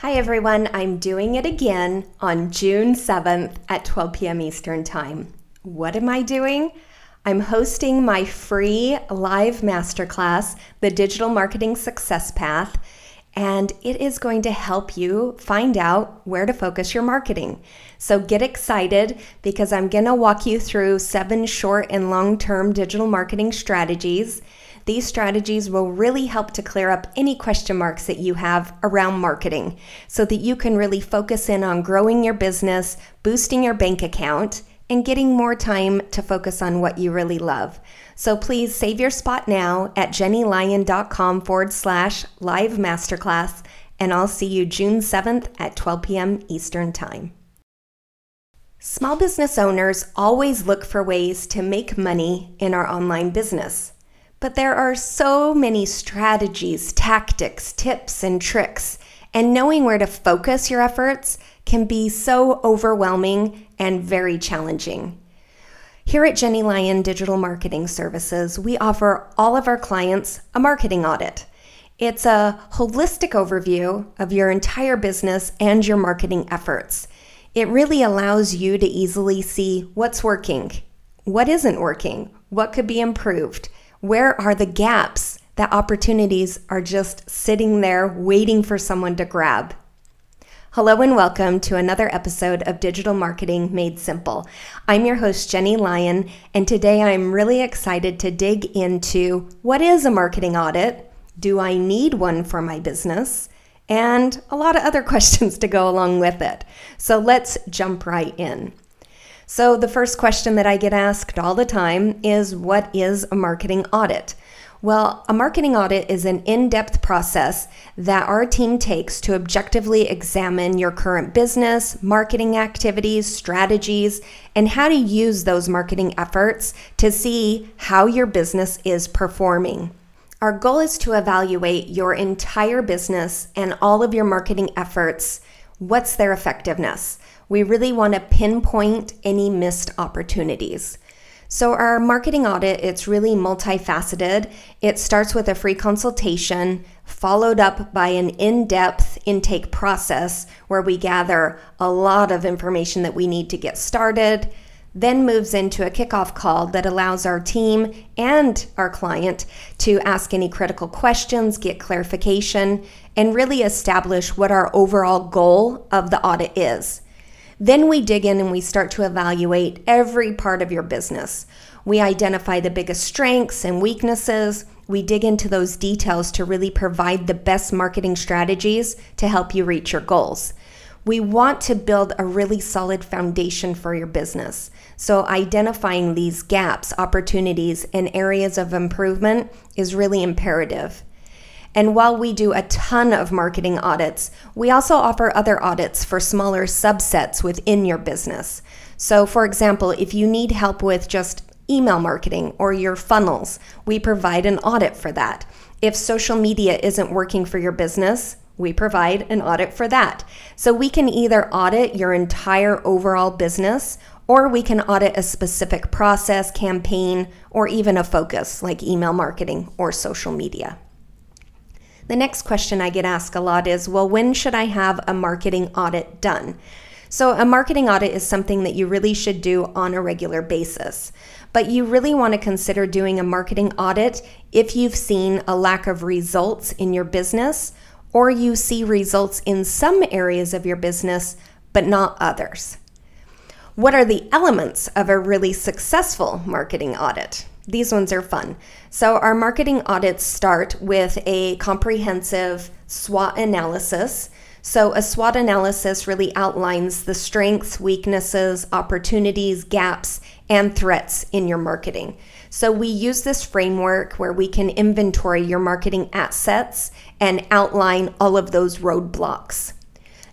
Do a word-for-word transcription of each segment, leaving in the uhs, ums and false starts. Hi everyone, I'm doing it again on June seventh at twelve p.m. Eastern Time. What am I doing? I'm hosting my free live masterclass, The Digital Marketing Success Path, and it is going to help you find out where to focus your marketing. So get excited, because I'm going to walk you through seven short and long-term digital marketing strategies. These strategies will really help to clear up any question marks that you have around marketing, so that you can really focus in on growing your business, boosting your bank account, and getting more time to focus on what you really love. So please save your spot now at jennielyon.com forward slash live masterclass, and I'll see you June seventh at twelve p.m. Eastern Time. Small business owners always look for ways to make money in our online business. But there are so many strategies, tactics, tips, and tricks, and knowing where to focus your efforts can be so overwhelming and very challenging. Here at Jennie Lyon Digital Marketing Services, we offer all of our clients a marketing audit. It's a holistic overview of your entire business and your marketing efforts. It really allows you to easily see what's working, what isn't working, what could be improved, where are the gaps that opportunities are just sitting there waiting for someone to grab. Hello and welcome to another episode of Digital Marketing Made Simple. I'm your host, Jennie Lyon, and today I'm really excited to dig into what is a marketing audit, do I need one for my business, and a lot of other questions to go along with it. So let's jump right in. So the first question that I get asked all the time is, what is a marketing audit? Well, a marketing audit is an in-depth process that our team takes to objectively examine your current business, marketing activities, strategies, and how to use those marketing efforts to see how your business is performing. Our goal is to evaluate your entire business and all of your marketing efforts. What's their effectiveness? We really want to pinpoint any missed opportunities. So our marketing audit, it's really multifaceted. It starts with a free consultation, followed up by an in-depth intake process where we gather a lot of information that we need to get started, then moves into a kickoff call that allows our team and our client to ask any critical questions, get clarification, and really establish what our overall goal of the audit is. Then we dig in and we start to evaluate every part of your business. We identify the biggest strengths and weaknesses. We dig into those details to really provide the best marketing strategies to help you reach your goals. We want to build a really solid foundation for your business. So identifying these gaps, opportunities, and areas of improvement is really imperative. And while we do a ton of marketing audits, we also offer other audits for smaller subsets within your business. So for example, if you need help with just email marketing or your funnels, we provide an audit for that. If social media isn't working for your business, we provide an audit for that. So we can either audit your entire overall business, or we can audit a specific process, campaign, or even a focus like email marketing or social media. The next question I get asked a lot is, well, when should I have a marketing audit done? So a marketing audit is something that you really should do on a regular basis, but you really want to consider doing a marketing audit if you've seen a lack of results in your business, or you see results in some areas of your business, but not others. What are the elements of a really successful marketing audit? These ones are fun. So our marketing audits start with a comprehensive SWOT analysis. So a SWOT analysis really outlines the strengths, weaknesses, opportunities, gaps, and threats in your marketing. So we use this framework where we can inventory your marketing assets and outline all of those roadblocks.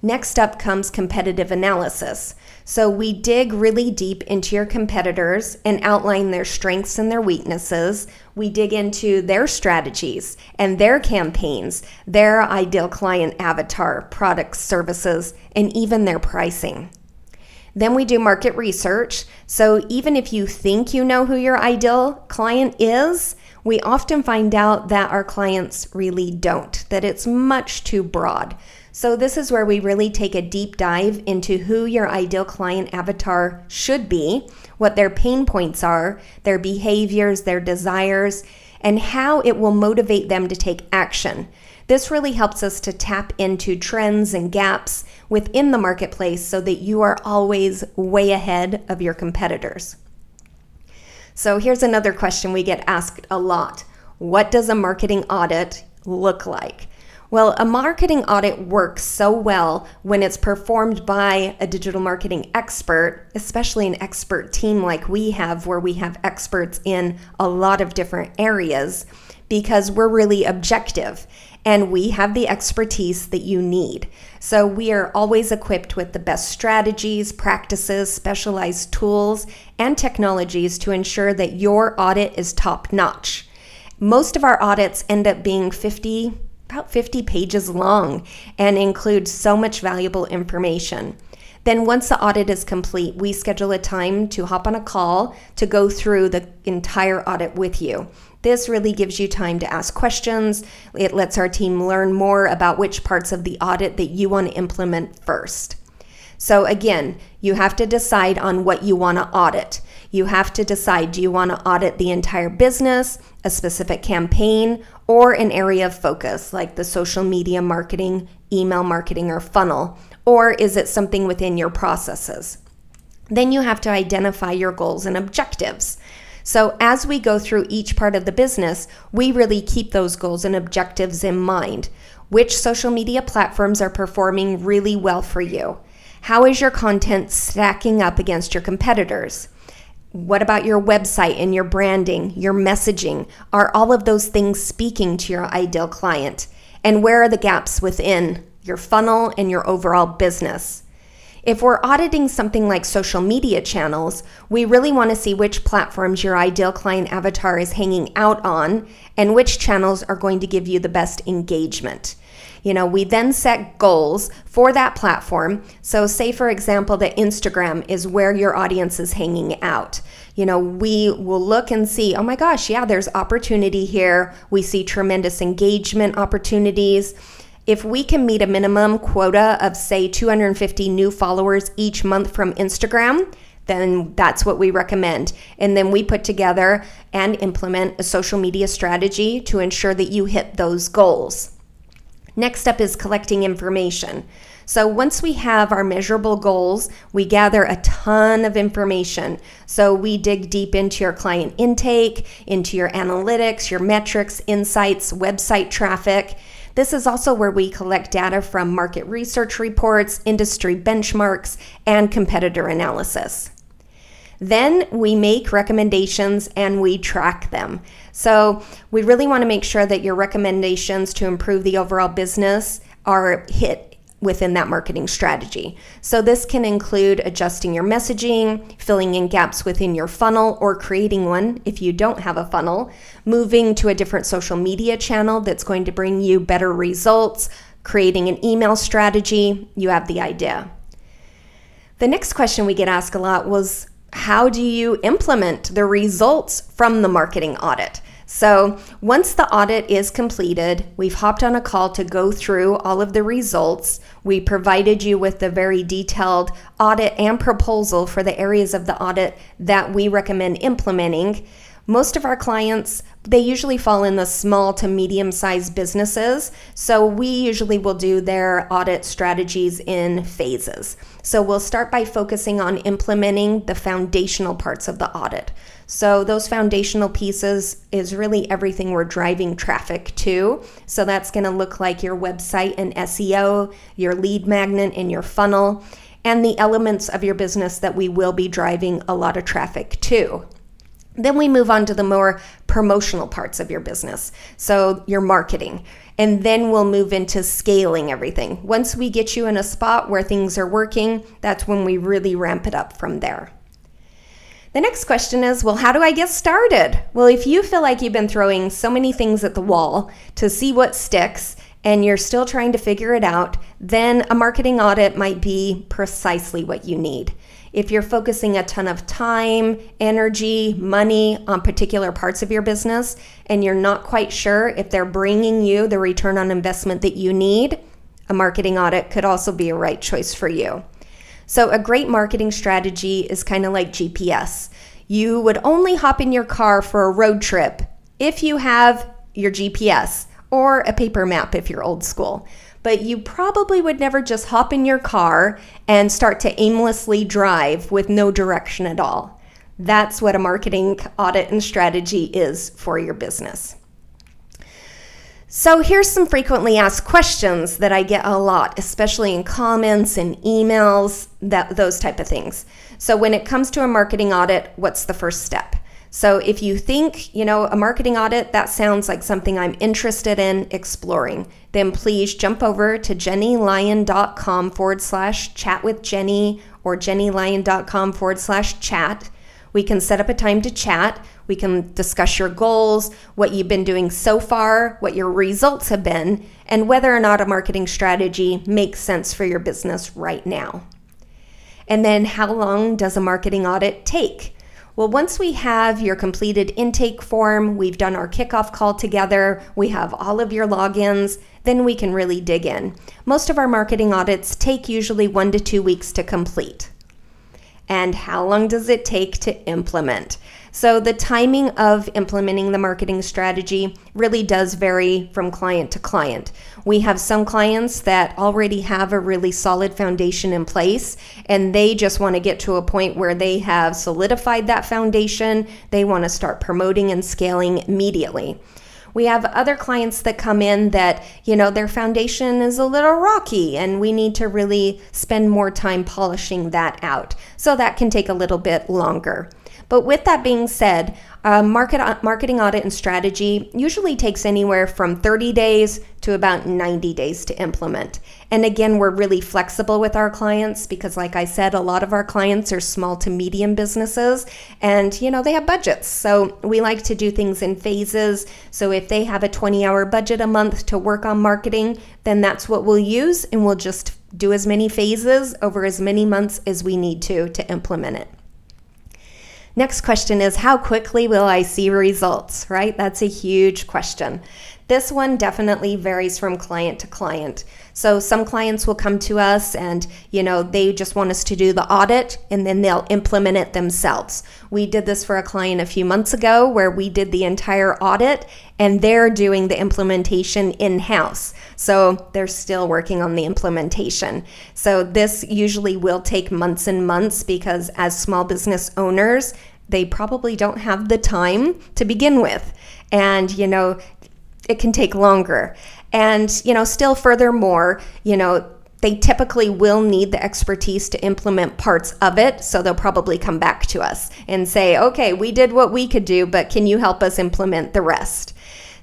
Next up comes competitive analysis. So we dig really deep into your competitors and outline their strengths and their weaknesses. We dig into their strategies and their campaigns, their ideal client avatar, products, services, and even their pricing. Then we do market research. So even if you think you know who your ideal client is, we often find out that our clients really don't, that it's much too broad. So this is where we really take a deep dive into who your ideal client avatar should be, what their pain points are, their behaviors, their desires, and how it will motivate them to take action. This really helps us to tap into trends and gaps within the marketplace so that you are always way ahead of your competitors. So here's another question we get asked a lot. What does a marketing audit look like? Well, a marketing audit works so well when it's performed by a digital marketing expert, especially an expert team like we have, where we have experts in a lot of different areas, because we're really objective and we have the expertise that you need. So we are always equipped with the best strategies, practices, specialized tools, and technologies to ensure that your audit is top-notch. Most of our audits end up being fifty About fifty pages long and includes so much valuable information. Then once the audit is complete, we schedule a time to hop on a call to go through the entire audit with you. This really gives you time to ask questions. It lets our team learn more about which parts of the audit that you want to implement first. So again, you have to decide on what you want to audit. You have to decide, do you want to audit the entire business, a specific campaign, or an area of focus like the social media marketing, email marketing, or funnel? Or is it something within your processes? Then you have to identify your goals and objectives. So as we go through each part of the business, we really keep those goals and objectives in mind. Which social media platforms are performing really well for you? How is your content stacking up against your competitors? What about your website and your branding, your messaging? Are all of those things speaking to your ideal client? And where are the gaps within your funnel and your overall business? If we're auditing something like social media channels, we really want to see which platforms your ideal client avatar is hanging out on and which channels are going to give you the best engagement. You know, we then set goals for that platform. So say, for example, that Instagram is where your audience is hanging out. You know, we will look and see, oh my gosh, yeah, there's opportunity here. We see tremendous engagement opportunities. If we can meet a minimum quota of, say, two hundred fifty new followers each month from Instagram, then that's what we recommend. And then we put together and implement a social media strategy to ensure that you hit those goals. Next up is collecting information. So once we have our measurable goals, we gather a ton of information. So we dig deep into your client intake, into your analytics, your metrics, insights, website traffic. This is also where we collect data from market research reports, industry benchmarks, and competitor analysis. Then we make recommendations and we track them. So we really want to make sure that your recommendations to improve the overall business are hit within that marketing strategy. So this can include adjusting your messaging, filling in gaps within your funnel or creating one if you don't have a funnel, moving to a different social media channel that's going to bring you better results, creating an email strategy. You have the idea. The next question we get asked a lot was, how do you implement the results from the marketing audit? So once the audit is completed, we've hopped on a call to go through all of the results. We provided you with the very detailed audit and proposal for the areas of the audit that we recommend implementing. Most of our clients, they usually fall in the small to medium-sized businesses, so we usually will do their audit strategies in phases. So we'll start by focusing on implementing the foundational parts of the audit. So those foundational pieces is really everything we're driving traffic to. So that's going to look like your website and S E O, your lead magnet and your funnel, and the elements of your business that we will be driving a lot of traffic to. Then we move on to the more promotional parts of your business, so your marketing, and then we'll move into scaling everything. Once we get you in a spot where things are working, that's when we really ramp it up from there. The next question is, well, how do I get started? Well, if you feel like you've been throwing so many things at the wall to see what sticks, and you're still trying to figure it out, then a marketing audit might be precisely what you need. If you're focusing a ton of time, energy, money on particular parts of your business, and you're not quite sure if they're bringing you the return on investment that you need, a marketing audit could also be a right choice for you. So a great marketing strategy is kind of like G P S. You would only hop in your car for a road trip if you have your G P S or a paper map if you're old school. But you probably would never just hop in your car and start to aimlessly drive with no direction at all. That's what a marketing audit and strategy is for your business. So here's some frequently asked questions that I get a lot, especially in comments and emails, that, those type of things. So when it comes to a marketing audit, what's the first step? So if you think, you know, a marketing audit, that sounds like something I'm interested in exploring, then please jump over to jennielyon.com forward slash chat with Jennie or jennielyon.com forward slash chat. We can set up a time to chat. We can discuss your goals, what you've been doing so far, what your results have been, and whether or not a marketing strategy makes sense for your business right now. And then how long does a marketing audit take? Well, once we have your completed intake form, we've done our kickoff call together, we have all of your logins, then we can really dig in. Most of our marketing audits take usually one to two weeks to complete. And how long does it take to implement? So the timing of implementing the marketing strategy really does vary from client to client. We have some clients that already have a really solid foundation in place, and they just want to get to a point where they have solidified that foundation. They want to start promoting and scaling immediately. We have other clients that come in that, you know, their foundation is a little rocky and we need to really spend more time polishing that out. So that can take a little bit longer. But with that being said, uh, market, marketing audit and strategy usually takes anywhere from thirty days to about ninety days to implement. And again, we're really flexible with our clients because, like I said, a lot of our clients are small to medium businesses and, you know, they have budgets. So we like to do things in phases. So if they have a twenty hour budget a month to work on marketing, then that's what we'll use, and we'll just do as many phases over as many months as we need to to implement it. Next question is, how quickly will I see results, right? That's a huge question. This one definitely varies from client to client. So some clients will come to us and, you know, they just want us to do the audit and then they'll implement it themselves. We did this for a client a few months ago where we did the entire audit and they're doing the implementation in-house. So they're still working on the implementation. So this usually will take months and months because as small business owners, they probably don't have the time to begin with. And, you know, it can take longer. And, you know, still furthermore, you know, they typically will need the expertise to implement parts of it. So they'll probably come back to us and say, okay, we did what we could do, but can you help us implement the rest?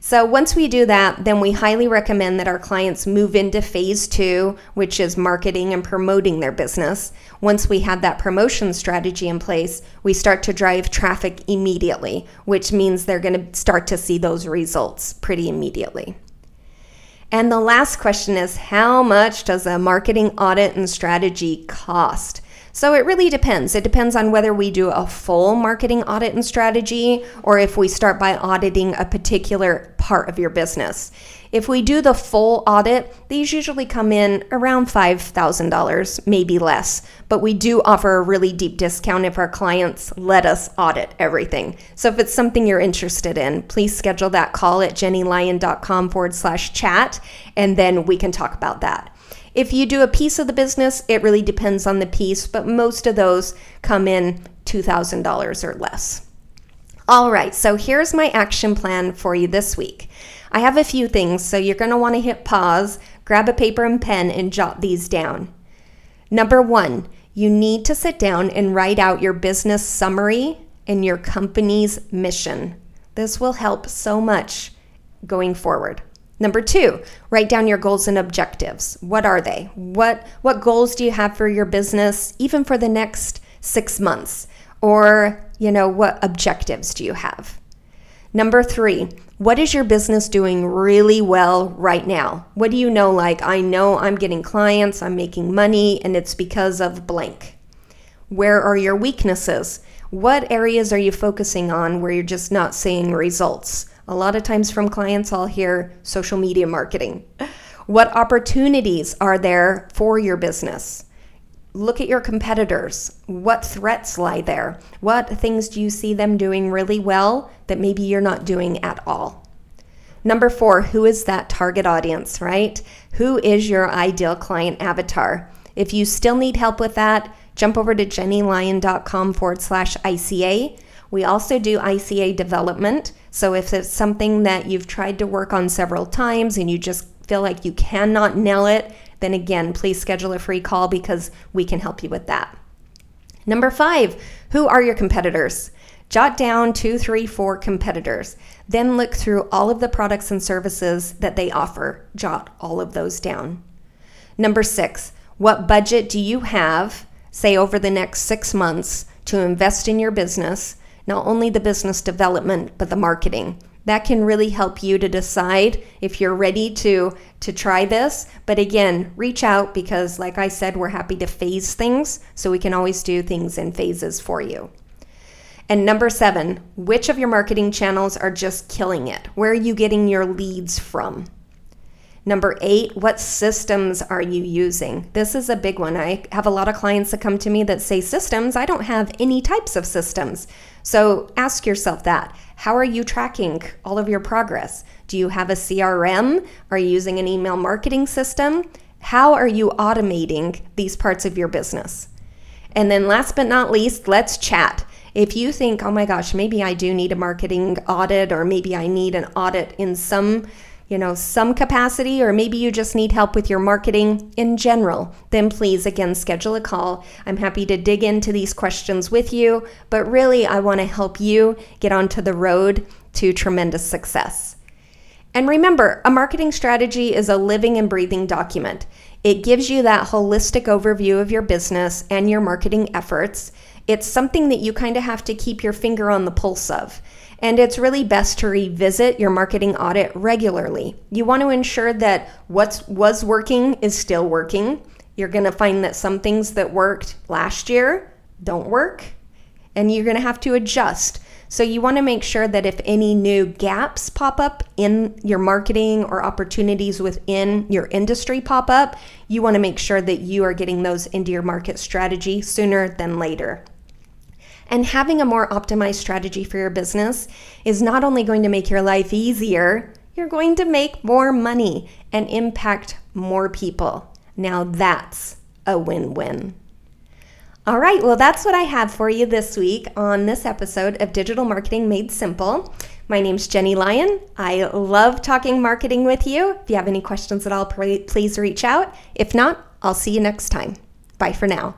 So once we do that, then we highly recommend that our clients move into phase two, which is marketing and promoting their business. Once we have that promotion strategy in place, we start to drive traffic immediately, which means they're going to start to see those results pretty immediately. And the last question is, how much does a marketing audit and strategy cost? So it really depends. It depends on whether we do a full marketing audit and strategy, or if we start by auditing a particular part of your business. If we do the full audit, these usually come in around five thousand dollars, maybe less, but we do offer a really deep discount if our clients let us audit everything. So if it's something you're interested in, please schedule that call at jennielyon.com forward slash chat, and then we can talk about that. If you do a piece of the business, it really depends on the piece, but most of those come in two thousand dollars or less. All right, so here's my action plan for you this week. I have a few things, so you're gonna wanna hit pause, grab a paper and pen, and jot these down. Number one, you need to sit down and write out your business summary and your company's mission. This will help so much going forward. Number two, write down your goals and objectives. What are they? What, what goals do you have for your business, even for the next six months? Or, you know, what objectives do you have? Number three, what is your business doing really well right now? What do you know? Like, I know I'm getting clients, I'm making money, and it's because of blank. Where are your weaknesses? What areas are you focusing on where you're just not seeing results? A lot of times from clients, I'll hear social media marketing. What opportunities are there for your business? Look at your competitors. What threats lie there? What things do you see them doing really well that maybe you're not doing at all? Number four, who is that target audience, right? Who is your ideal client avatar? If you still need help with that, jump over to jennielyon.com forward slash ICA. We also do I C A development. So if it's something that you've tried to work on several times and you just feel like you cannot nail it, then again, please schedule a free call because we can help you with that. Number five, who are your competitors? Jot down two, three, four competitors. Then look through all of the products and services that they offer. Jot all of those down. Number six, what budget do you have, say over the next six months, to invest in your business? Not only the business development, but the marketing. That can really help you to decide if you're ready to, to try this. But again, reach out because, like I said, we're happy to phase things, so we can always do things in phases for you. And number seven, which of your marketing channels are just killing it? Where are you getting your leads from? Number eight, what systems are you using? This is a big one. I have a lot of clients that come to me that say, systems, I don't have any types of systems. So ask yourself that. How are you tracking all of your progress? Do you have a C R M? Are you using an email marketing system? How are you automating these parts of your business? And then last but not least, let's chat. If you think, oh my gosh, maybe I do need a marketing audit, or maybe I need an audit in some you know, some capacity, or maybe you just need help with your marketing in general, then please, again, schedule a call. I'm happy to dig into these questions with you, but really, I want to help you get onto the road to tremendous success. And remember, a marketing strategy is a living and breathing document. It gives you that holistic overview of your business and your marketing efforts. It's something that you kind of have to keep your finger on the pulse of. And it's really best to revisit your marketing audit regularly. You want to ensure that what was working is still working. You're going to find that some things that worked last year don't work, and you're going to have to adjust. So you want to make sure that if any new gaps pop up in your marketing, or opportunities within your industry pop up, you want to make sure that you are getting those into your market strategy sooner than later. And having a more optimized strategy for your business is not only going to make your life easier, you're going to make more money and impact more people. Now that's a win-win. All right, well, that's what I have for you this week on this episode of Digital Marketing Made Simple. My name's Jennie Lyon. I love talking marketing with you. If you have any questions at all, please reach out. If not, I'll see you next time. Bye for now.